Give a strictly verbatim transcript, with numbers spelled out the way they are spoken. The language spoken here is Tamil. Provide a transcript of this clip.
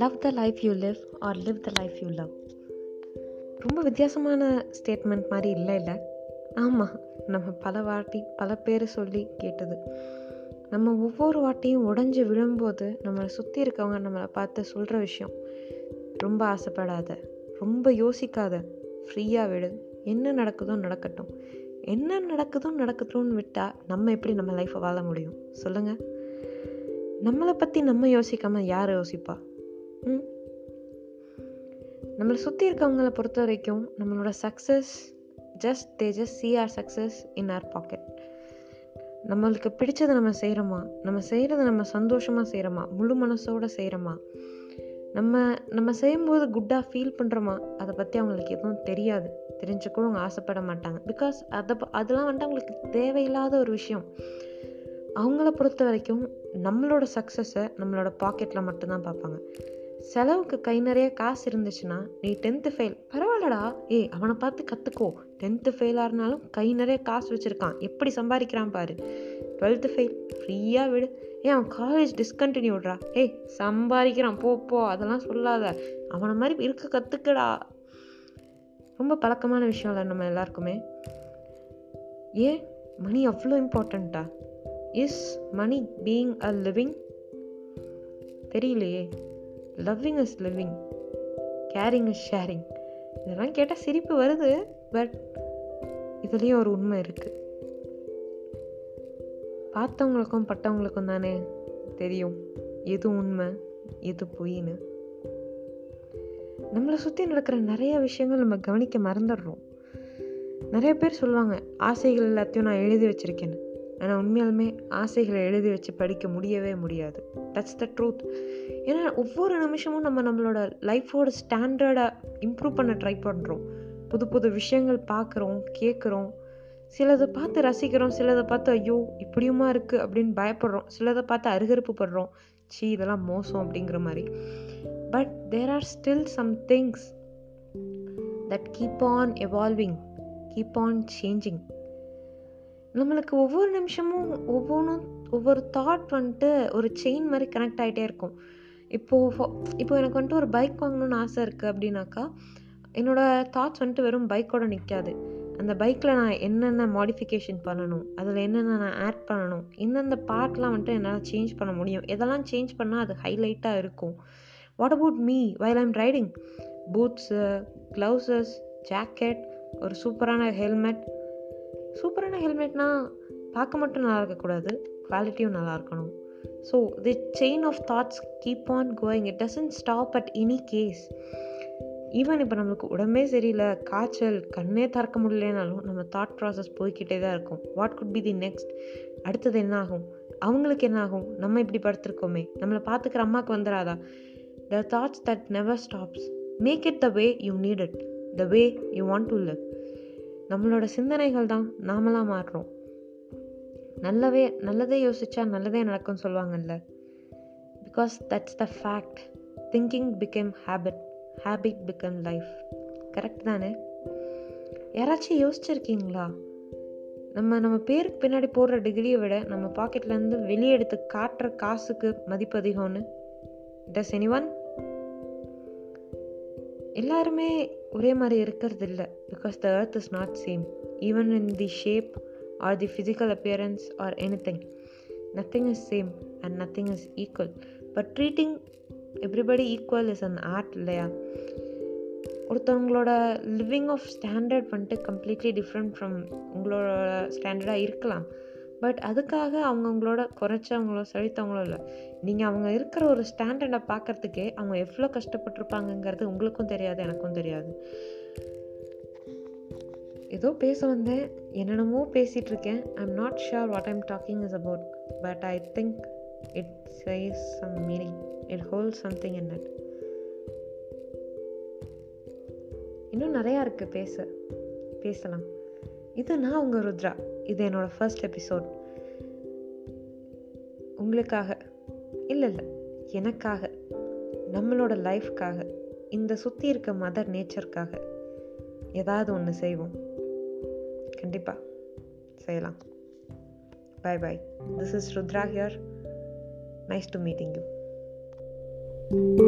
Love the life you live or live the life you love. ரொம்ப வித்தியாசமான ஸ்டேட்மெண்ட் மாதிரி இல்லை இல்லை ஆமாம், நம்ம பல வாட்டி பல பேர் சொல்லி கேட்டது. நம்ம ஒவ்வொரு வாட்டியும் உடைஞ்சு விழும்போது நம்மளை சுற்றி இருக்கவங்க நம்மளை பார்த்து சொல்கிற விஷயம், ரொம்ப ஆசைப்படாத, ரொம்ப யோசிக்காத, ஃப்ரீயாக விடு, என்ன நடக்குதோ நடக்கட்டும், என்ன நடக்குதோ நடக்குதுன்னு விட்டால் நம்ம எப்படி நம்ம லைஃப்பை வாழ முடியும் சொல்லுங்கள்? நம்மளை பற்றி நம்ம யோசிக்காமல் யார் யோசிப்பா? ம் நம்மளை சுற்றி இருக்கவங்களை பொறுத்த வரைக்கும் நம்மளோட success just they just see our success in our pocket. நம்மளுக்கு பிடிச்சதை நம்ம செய்கிறோமா, நம்ம செய்கிறத நம்ம சந்தோஷமாக செய்கிறோமா, முழு மனசோடு செய்கிறோமா, நம்ம நம்ம செய்யும்போது குட்டாக ஃபீல் பண்ணுறோமா, அதை பற்றி அவங்களுக்கு எதுவும் தெரியாது, தெரிஞ்சுக்கோ அவங்க ஆசைப்பட மாட்டாங்க. பிகாஸ் அதை அதெல்லாம் வந்துட்டு அவங்களுக்கு தேவையில்லாத ஒரு விஷயம். அவங்கள பொறுத்த வரைக்கும் நம்மளோட சக்ஸஸை நம்மளோட பாக்கெட்டில் மட்டும்தான் பார்ப்பாங்க. செலவுக்கு கை நிறைய காசு இருந்துச்சுன்னா, நீ டென்த்து ஃபெயில் பரவாயில்லடா, ஏய் அவனை பார்த்து கற்றுக்கோ, டென்த்து ஃபெயிலாக இருந்தாலும் கை நிறைய காசு வச்சுருக்கான், எப்படி சம்பாதிக்கிறான் பாரு, டுவெல்த்து ஃபெயில் ஃப்ரீயாக விடு, ஏன் அவன் காலேஜ் டிஸ்கண்டினியூ விடுறா, ஏய் சம்பாதிக்கிறான் போ போ, அதெல்லாம் சொல்லாத, அவனை மாதிரி இருக்க கற்றுக்கடா. ரொம்ப பழக்கமான விஷயம் இல்லை நம்ம எல்லாருக்குமே. ஏன் மணி அவ்வளோ இம்பார்ட்டண்ட்டா? Is money being a living? தெரியலையே. Loving is living, caring is sharing. இதெல்லாம் கேட்டால் சிரிப்பு வருது, பட் இதுலேயும் ஒரு உண்மை இருக்குது. பார்த்தவங்களுக்கும் பட்டவங்களுக்கும் தானே தெரியும் எது உண்மை எது பொய்ன்னு. நம்மளை சுற்றி நடக்கிற நிறைய விஷயங்கள் நம்ம கவனிக்க மறந்துடுறோம். நிறைய பேர் சொல்லுவாங்க, ஆசைகள் எல்லாத்தையும் நான் எழுதி வச்சுருக்கேன்னு. ஆனால் உண்மையாலுமே ஆசைகளை எழுதி வச்சு படிக்க முடியவே முடியாது. That's the truth. ஏன்னா ஒவ்வொரு நிமிஷமும் நம்ம நம்மளோட லைஃபோட ஸ்டாண்டர்டை இம்ப்ரூவ் பண்ண ட்ரை பண்ணுறோம். புது புது விஷயங்கள் பார்க்குறோம், கேட்குறோம், சிலதை பார்த்து ரசிக்கிறோம், சிலதை பார்த்து ஐயோ இப்படியுமா இருக்குது அப்படின்னு பயப்படுறோம், சிலதை பார்த்து அருகருப்பு படுறோம், சீ இதெல்லாம் மோசம் அப்படிங்கிற மாதிரி. But there are still some things that keep on evolving, keep on changing. நம்மளுக்கு ஒவ்வொரு நிமிஷமும் ஒவ்வொன்றும் ஒவ்வொரு தாட் வந்துட்டு ஒரு செயின் மாதிரி கனெக்ட் ஆகிட்டே இருக்கும். இப்போது இப்போது எனக்கு வந்துட்டு ஒரு பைக் வாங்கணும்னு ஆசை இருக்குது அப்படின்னாக்கா, என்னோடய தாட்ஸ் வந்துட்டு வெறும் பைக்கோடு நிற்காது. அந்த பைக்கில் நான் என்னென்ன மாடிஃபிகேஷன் பண்ணணும், அதில் என்னென்ன நான் ஆட் பண்ணணும், இந்தந்த பார்ட்லாம் வந்துட்டு என்னால் சேஞ்ச் பண்ண முடியும், எதெல்லாம் சேஞ்ச் பண்ணால் அது ஹைலைட்டாக இருக்கும். What about me while I'm riding? Boots, gloves, jacket, ஒரு சூப்பரான ஹெல்மெட். சூப்பரான ஹெல்மெட்னால் பார்க்க மட்டும் நல்லா இருக்கக்கூடாது, குவாலிட்டியும் நல்லா இருக்கணும். So the chain of thoughts keep on going, it doesn't stop at any case. Even இப்போ நம்மளுக்கு உடம்பே சரியில்லை, காய்ச்சல், கண்ணே திறக்க முடியலனாலும் நம்ம தாட் ப்ராசஸ் போய்கிட்டே தான் இருக்கும். What could be the next? அடுத்தது என்ன ஆகும், அவங்களுக்கு என்ன ஆகும், நம்ம இப்படி படுத்துருக்கோமே, நம்மளை பார்த்துக்கிற அம்மாவுக்கு வந்துடாதா? The thoughts that never stops. Make it the way you need it, the way you want to live. நம்மளோட சிந்தனைகள் தான் நாமெல்லாம் மாறுறோம். நல்லவே நல்லதே யோசிச்சா நல்லதே நடக்கும்னு சொல்லுவாங்கல்ல, because that's the fact. Thinking became habit, habit become life. Correct தானே? யாராச்சும் யோசிச்சிருக்கீங்களா, நம்ம நம்ம பேருக்கு பின்னாடி போடுற டிகிரியை விட நம்ம பாக்கெட்லேருந்து வெளியே எடுத்து காட்டுற காசுக்கு மதிப்பு அதிகம்னு? Does anyone? எல்லாருமே ஒரே மாதிரி இருக்கிறது இல்லை, because the earth is not same, even in the shape or the physical appearance or anything. Nothing is same and nothing is equal. But treating everybody equal is an art இல்லையா? ஒருத்தவங்களோட லிவிங் ஆஃப் ஸ்டாண்டர்ட் வந்துட்டு கம்ப்ளீட்லி டிஃப்ரெண்ட் ஃப்ரம் உங்களோட ஸ்டாண்டர்டாக இருக்கலாம். பட் அதுக்காக அவங்கவுங்களோட குறைச்சவங்களோ செழித்தவங்களோ இல்லை. நீங்கள் அவங்க இருக்கிற ஒரு ஸ்டாண்டர்டை பார்க்குறதுக்கே அவங்க எவ்வளோ கஷ்டப்பட்டுருப்பாங்கங்கிறது உங்களுக்கும் தெரியாது, எனக்கும் தெரியாது. ஏதோ பேச வந்தேன், என்னென்னமோ பேசிகிட்டு இருக்கேன். I am not sure what I'm talking is about, but I think it says some meaning, it holds something in it. இன்னும் நிறையா இருக்குது பேச, பேசலாம். இது நான் உங்கள் ருத்ரா, இது என்னோடய ஃபர்ஸ்ட் எபிசோட். உங்களுக்காக இல்லை இல்லை எனக்காக, நம்மளோட லைஃப்காக, இந்த சுற்றி இருக்க மதர் நேச்சருக்காக ஏதாவது ஒன்று செய்வோம். கண்டிப்பாக செய்யலாம். Bye-bye. This is Rudra here. Nice to meeting you.